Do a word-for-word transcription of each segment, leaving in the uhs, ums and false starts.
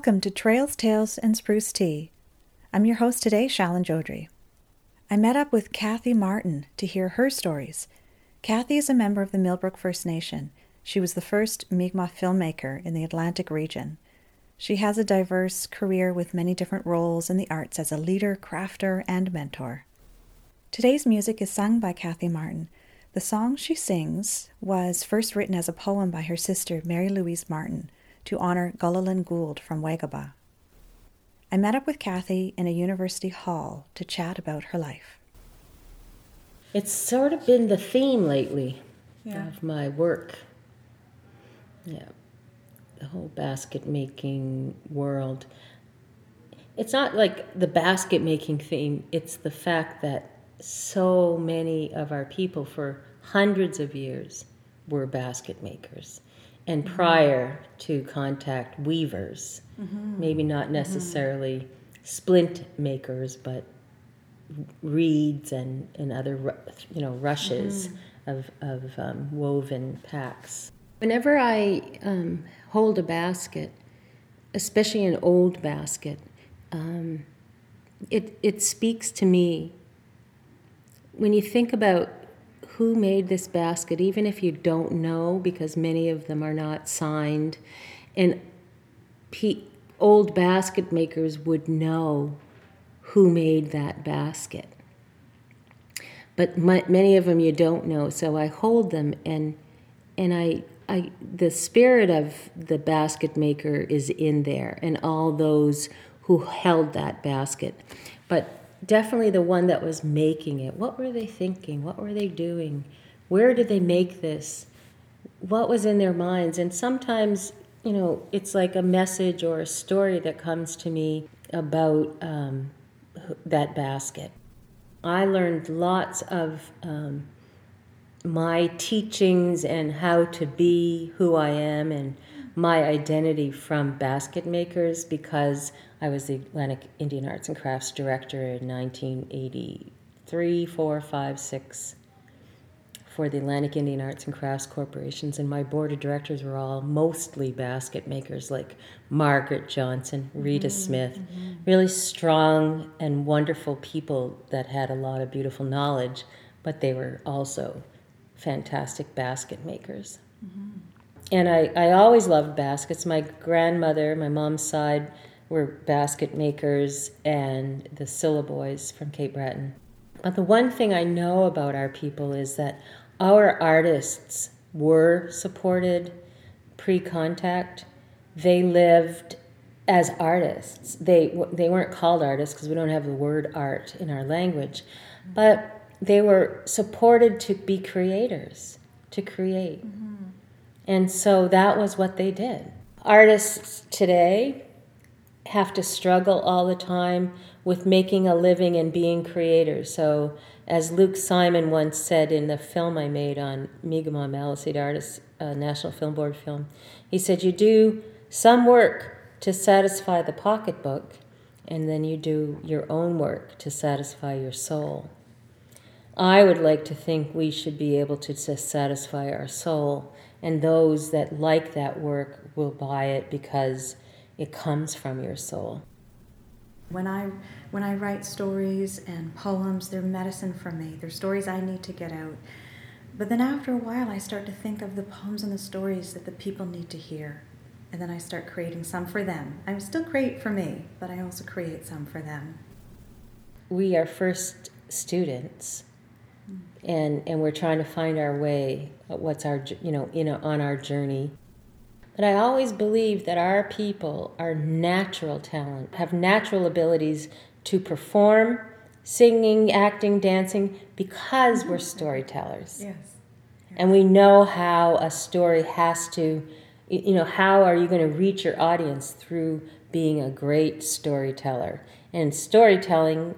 Welcome to Trails, Tales, and Spruce Tea. I'm your host today, Shalan Joudry. I met up with Kathy Martin to hear her stories. Kathy is a member of the Millbrook First Nation. She was the first Mi'kmaq filmmaker in the Atlantic region. She has a diverse career with many different roles in the arts as a leader, crafter, and mentor. Today's music is sung by Kathy Martin. The song she sings was first written as a poem by her sister, Mary Louise Martin, to honor Gullalin Gould from Wagaba. I met up with Kathy in a university hall to chat about her life. It's sort of been the theme lately yeah. of my work. Yeah, the whole basket-making world. It's not like the basket-making theme, it's the fact that so many of our people for hundreds of years were basket makers. And prior to contact, weavers, mm-hmm. maybe not necessarily mm-hmm. splint makers, but reeds and, and other, you know, rushes mm-hmm. of, of um, woven packs. Whenever I um, hold a basket, especially an old basket, um, it it speaks to me. When you think about who made this basket, even if you don't know, because many of them are not signed. And pe- old basket makers would know who made that basket. But my, many of them you don't know, so I hold them, and and I I the spirit of the basket maker is in there, and all those who held that basket. But definitely the one that was making it. What were they thinking? What were they doing? Where did they make this? What was in their minds? And sometimes, you know, it's like a message or a story that comes to me about um, that basket. I learned lots of um, my teachings and how to be who I am and my identity from basket makers, because I was the Atlantic Indian Arts and Crafts Director in nineteen eighty-three, four, five, six for the Atlantic Indian Arts and Crafts Corporations, and my board of directors were all mostly basket makers, like Margaret Johnson, Rita mm-hmm. Smith, mm-hmm. really strong and wonderful people that had a lot of beautiful knowledge, but they were also fantastic basket makers. Mm-hmm. And I, I always loved baskets. My grandmother, my mom's side, were basket makers, and the Sylla boys from Cape Breton. But the one thing I know about our people is that our artists were supported pre-contact. They lived as artists. They they weren't called artists because we don't have the word art in our language, but they were supported to be creators, to create. Mm-hmm. And so that was what they did. Artists today have to struggle all the time with making a living and being creators. So as Luke Simon once said in the film I made on Mi'kmaq Maliseet artists, uh, National Film Board film, he said, you do some work to satisfy the pocketbook, and then you do your own work to satisfy your soul. I would like to think we should be able to just satisfy our soul, and those that like that work will buy it because it comes from your soul. When I when I write stories and poems, they're medicine for me. They're stories I need to get out. But then after a while, I start to think of the poems and the stories that the people need to hear. And then I start creating some for them. I still create for me, but I also create some for them. We are first students. And and we're trying to find our way, what's our, you know, in a, on our journey. But I always believe that our people are natural talent, have natural abilities to perform, singing, acting, dancing, because we're storytellers. Yes. yes. And we know how a story has to, you know, how are you going to reach your audience through being a great storyteller. And storytelling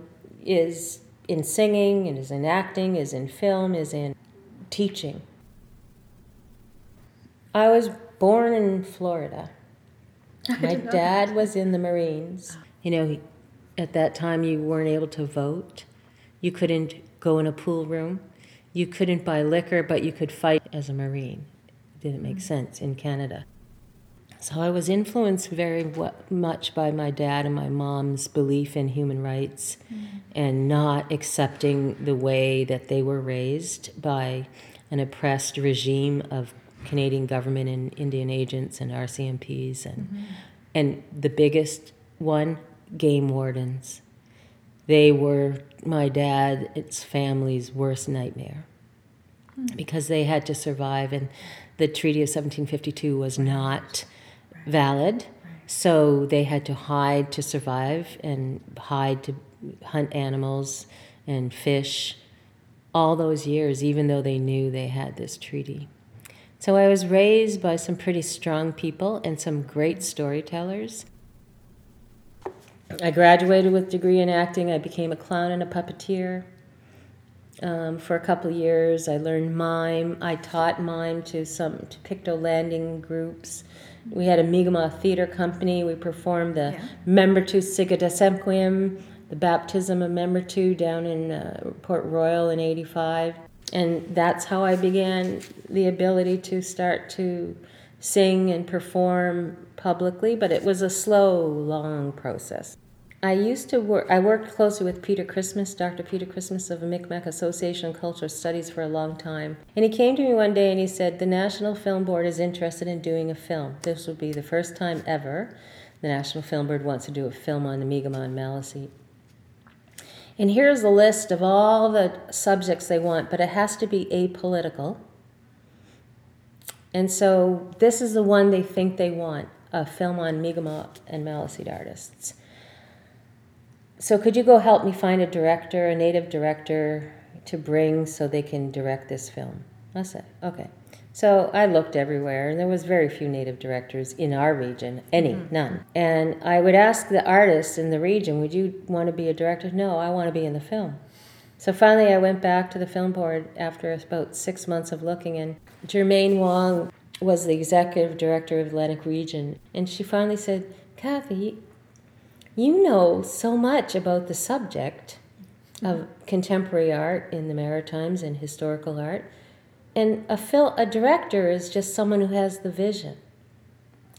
is in singing, and is in acting, is in film, is in teaching. I was born in Florida. My dad was in the Marines. You know, he, at that time you weren't able to vote. You couldn't go in a pool room. You couldn't buy liquor, but you could fight as a Marine. It didn't make sense in Canada. So I was influenced very much by my dad and my mom's belief in human rights mm-hmm. and not accepting the way that they were raised by an oppressed regime of Canadian government and Indian agents and R C M Ps and mm-hmm. and the biggest one, game wardens. They were my dad, it's family's worst nightmare mm-hmm. because they had to survive, and the Treaty of seventeen fifty-two was right. not... valid, so they had to hide to survive and hide to hunt animals and fish all those years, even though they knew they had this treaty. So I was raised by some pretty strong people and some great storytellers. I graduated with a degree in acting. I became a clown and a puppeteer um, for a couple of years. I learned mime. I taught mime to some to Picto Landing groups. We had a Mi'kmaq theater company. We performed the yeah. Member Two Siga Desebquim, the baptism of Member Two down in uh, Port Royal in eighty-five. And that's how I began the ability to start to sing and perform publicly, but it was a slow, long process. I used to work, I worked closely with Peter Christmas, Doctor Peter Christmas of the Mi'kmaq Association of Cultural Studies for a long time. And he came to me one day and he said, the National Film Board is interested in doing a film. This will be the first time ever the National Film Board wants to do a film on the Mi'kmaq and Maliseet. And here's a list of all the subjects they want, but it has to be apolitical. And so this is the one they think they want, a film on Mi'kmaq and Maliseet artists. So could you go help me find a director, a native director, to bring so they can direct this film? I said, okay. So I looked everywhere, and there was very few native directors in our region, any, mm-hmm. none. And I would ask the artists in the region, would you want to be a director? No, I want to be in the film. So finally I went back to the film board after about six months of looking, and Jermaine Wong was the executive director of Atlantic Region, and she finally said, Kathy, you know so much about the subject of contemporary art in the Maritimes and historical art, and a fil- a director is just someone who has the vision.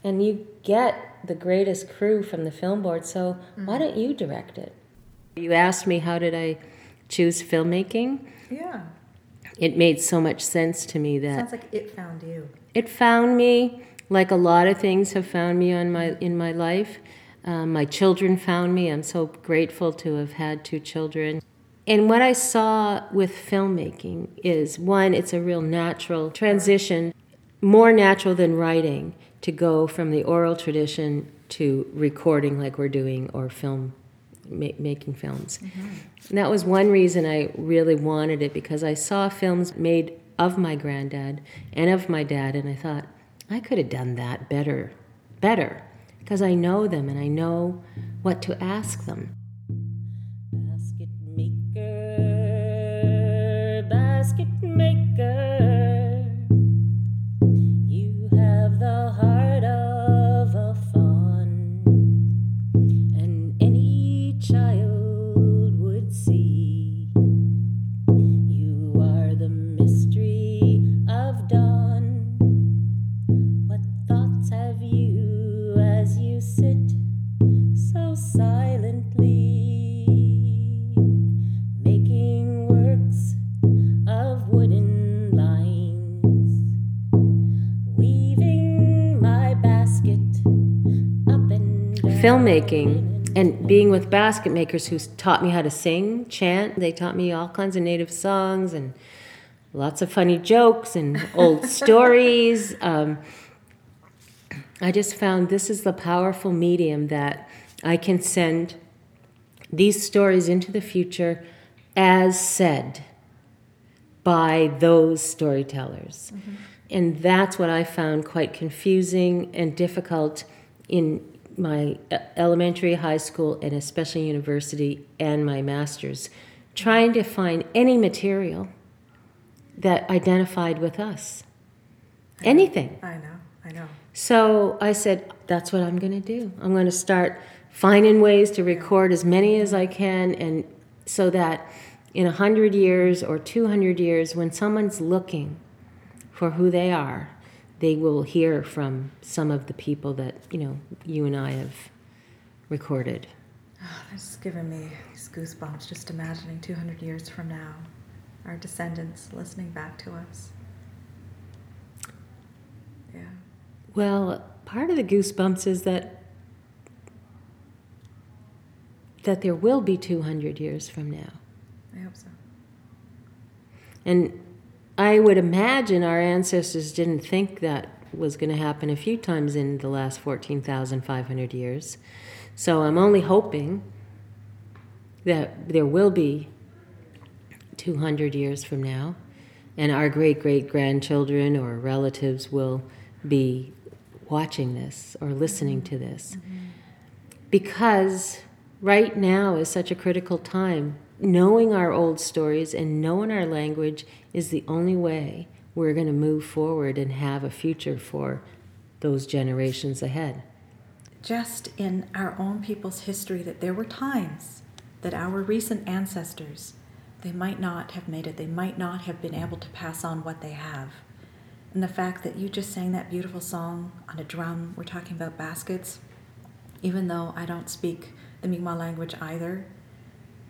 And you get the greatest crew from the film board, so why don't you direct it? You asked me how did I choose filmmaking. Yeah. It made so much sense to me that... Sounds like it found you. It found me, like a lot of things have found me on my in my life. Um, my children found me. I'm so grateful to have had two children. And what I saw with filmmaking is, one, it's a real natural transition, more natural than writing, to go from the oral tradition to recording like we're doing or film, ma- making films. Mm-hmm. And that was one reason I really wanted it, because I saw films made of my granddad and of my dad, and I thought, I could have done that better, better. Because I know them and I know what to ask them. Basket maker, basket maker, you have the heart of a fawn, and any child would see. You are the mystery of dawn. What thoughts have you? As you sit so silently, making works of wooden lines, weaving my basket up and down. Filmmaking and being with basket makers who taught me how to sing, chant. They taught me all kinds of native songs and lots of funny jokes and old stories. Um, I just found this is the powerful medium that I can send these stories into the future as said by those storytellers. Mm-hmm. And that's what I found quite confusing and difficult in my elementary, high school, and especially university and my master's, trying to find any material that identified with us. I Anything. Know. I know, I know. So I said, that's what I'm going to do. I'm going to start finding ways to record as many as I can, and so that in one hundred years or two hundred years, when someone's looking for who they are, they will hear from some of the people that, you know, you and I have recorded. Oh, that's given me goosebumps just imagining two hundred years from now, our descendants listening back to us. Yeah. Well, part of the goosebumps is that that there will be two hundred years from now. I hope so. And I would imagine our ancestors didn't think that was going to happen a few times in the last fourteen thousand five hundred years. So I'm only hoping that there will be two hundred years from now, and our great-great-grandchildren or relatives will be watching this or listening to this. Mm-hmm. Because right now is such a critical time. Knowing our old stories and knowing our language is the only way we're going to move forward and have a future for those generations ahead. Just in our own people's history, that there were times that our recent ancestors, they might not have made it, they might not have been able to pass on what they have. And the fact that you just sang that beautiful song on a drum, we're talking about baskets, even though I don't speak the Mi'kmaq language either,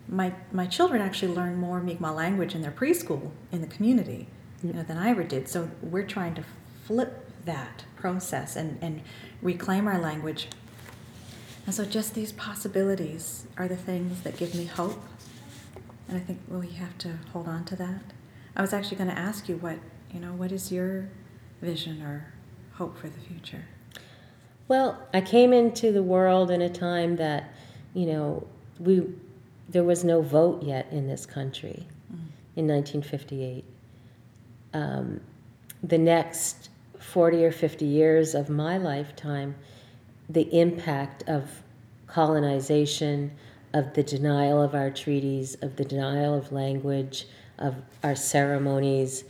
my my children actually learn more Mi'kmaq language in their preschool in the community, you know, than I ever did. So we're trying to flip that process and, and reclaim our language. And so just these possibilities are the things that give me hope. And I think well, we have to hold on to that. I was actually going to ask you what, you know, what is your vision or hope for the future? Well, I came into the world in a time that, you know, we there was no vote yet in this country mm-hmm. in nineteen fifty-eight. Um, the next forty or fifty years of my lifetime, the impact of colonization, of the denial of our treaties, of the denial of language, of our ceremonies,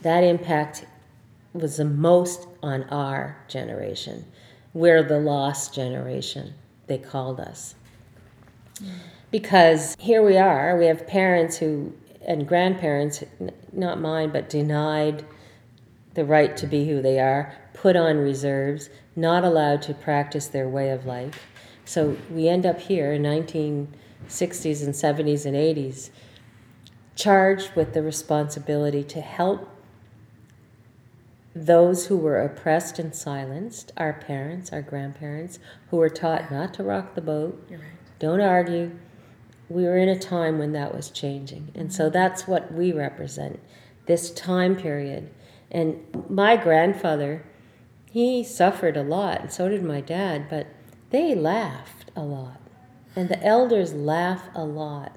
that impact was the most on our generation. We're the lost generation, they called us. Because here we are, we have parents who, and grandparents, not mine, but denied the right to be who they are, put on reserves, not allowed to practice their way of life. So we end up here in nineteen sixties and seventies and eighties, charged with the responsibility to help those who were oppressed and silenced, our parents, our grandparents, who were taught not to rock the boat, You're right. don't argue. We were in a time when that was changing. And so that's what we represent, this time period. And my grandfather, he suffered a lot, and so did my dad, but they laughed a lot. And the elders laugh a lot.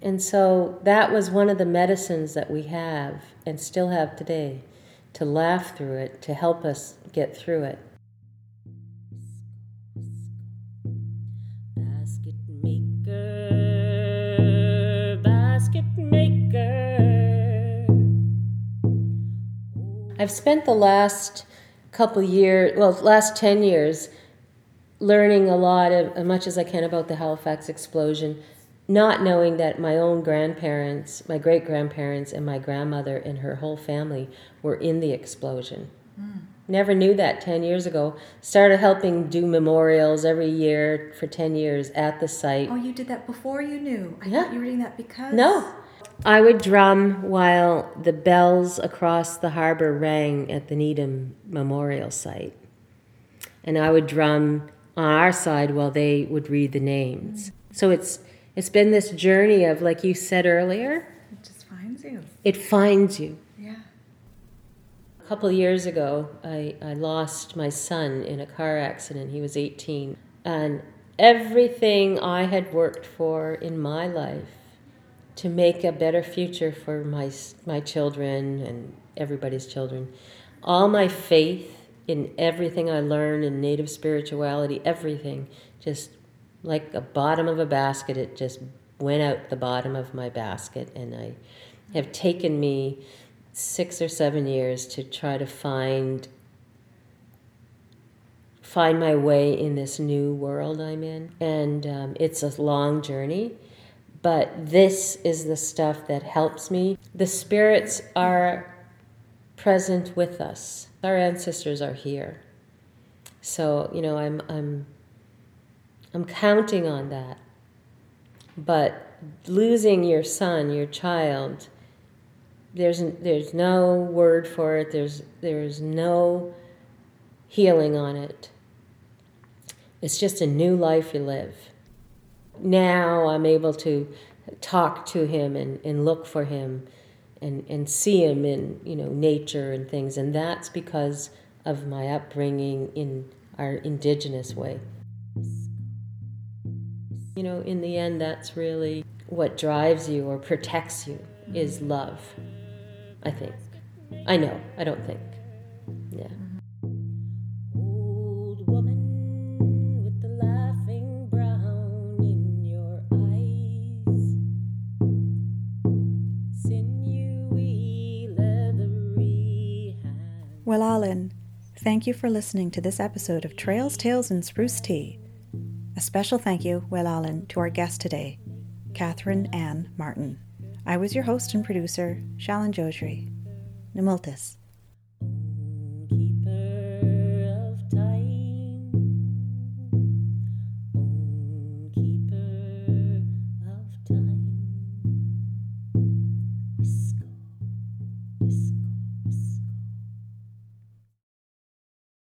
And so that was one of the medicines that we have and still have today, to laugh through it, to help us get through it. Basket maker, basket maker. I've spent the last couple years, well, last ten years, learning a lot, of, as much as I can, about the Halifax explosion, not knowing that my own grandparents, my great-grandparents, and my grandmother and her whole family were in the explosion. Mm. Never knew that ten years ago. Started helping do memorials every year for ten years at the site. Oh, you did that before you knew? I yeah. thought you were doing that because... No. I would drum while the bells across the harbor rang at the Needham Memorial site. And I would drum on our side while they would read the names. Mm. So it's it's been this journey of, like you said earlier... It just finds you. It finds you. Yeah. A couple of years ago, I, I lost my son in a car accident. He was eighteen. And everything I had worked for in my life to make a better future for my my children and everybody's children, all my faith in everything I learned in Native spirituality, everything, just like a bottom of a basket, it just went out the bottom of my basket. And I have taken me six or seven years to try to find find my way in this new world I'm in. And um, it's a long journey, but this is the stuff that helps me. The spirits are present with us. our ancestors are here. So, you know, I'm I'm I'm counting on that. But losing your son, your child, there's there's no word for it. There's there's no healing on it. It's just a new life you live. Now I'm able to talk to him and, and look for him and, and see him in, you know, nature and things. And that's because of my upbringing in our indigenous way. You know, in the end, that's really what drives you or protects you is love, I think. I know, I don't think. Yeah. Well, Alan, thank you for listening to this episode of Trails, Tales, and Spruce Tea. A special thank you, Well Alan, to our guest today, Catherine Ann Martin. I was your host and producer, Shalan Joudry. Namultis.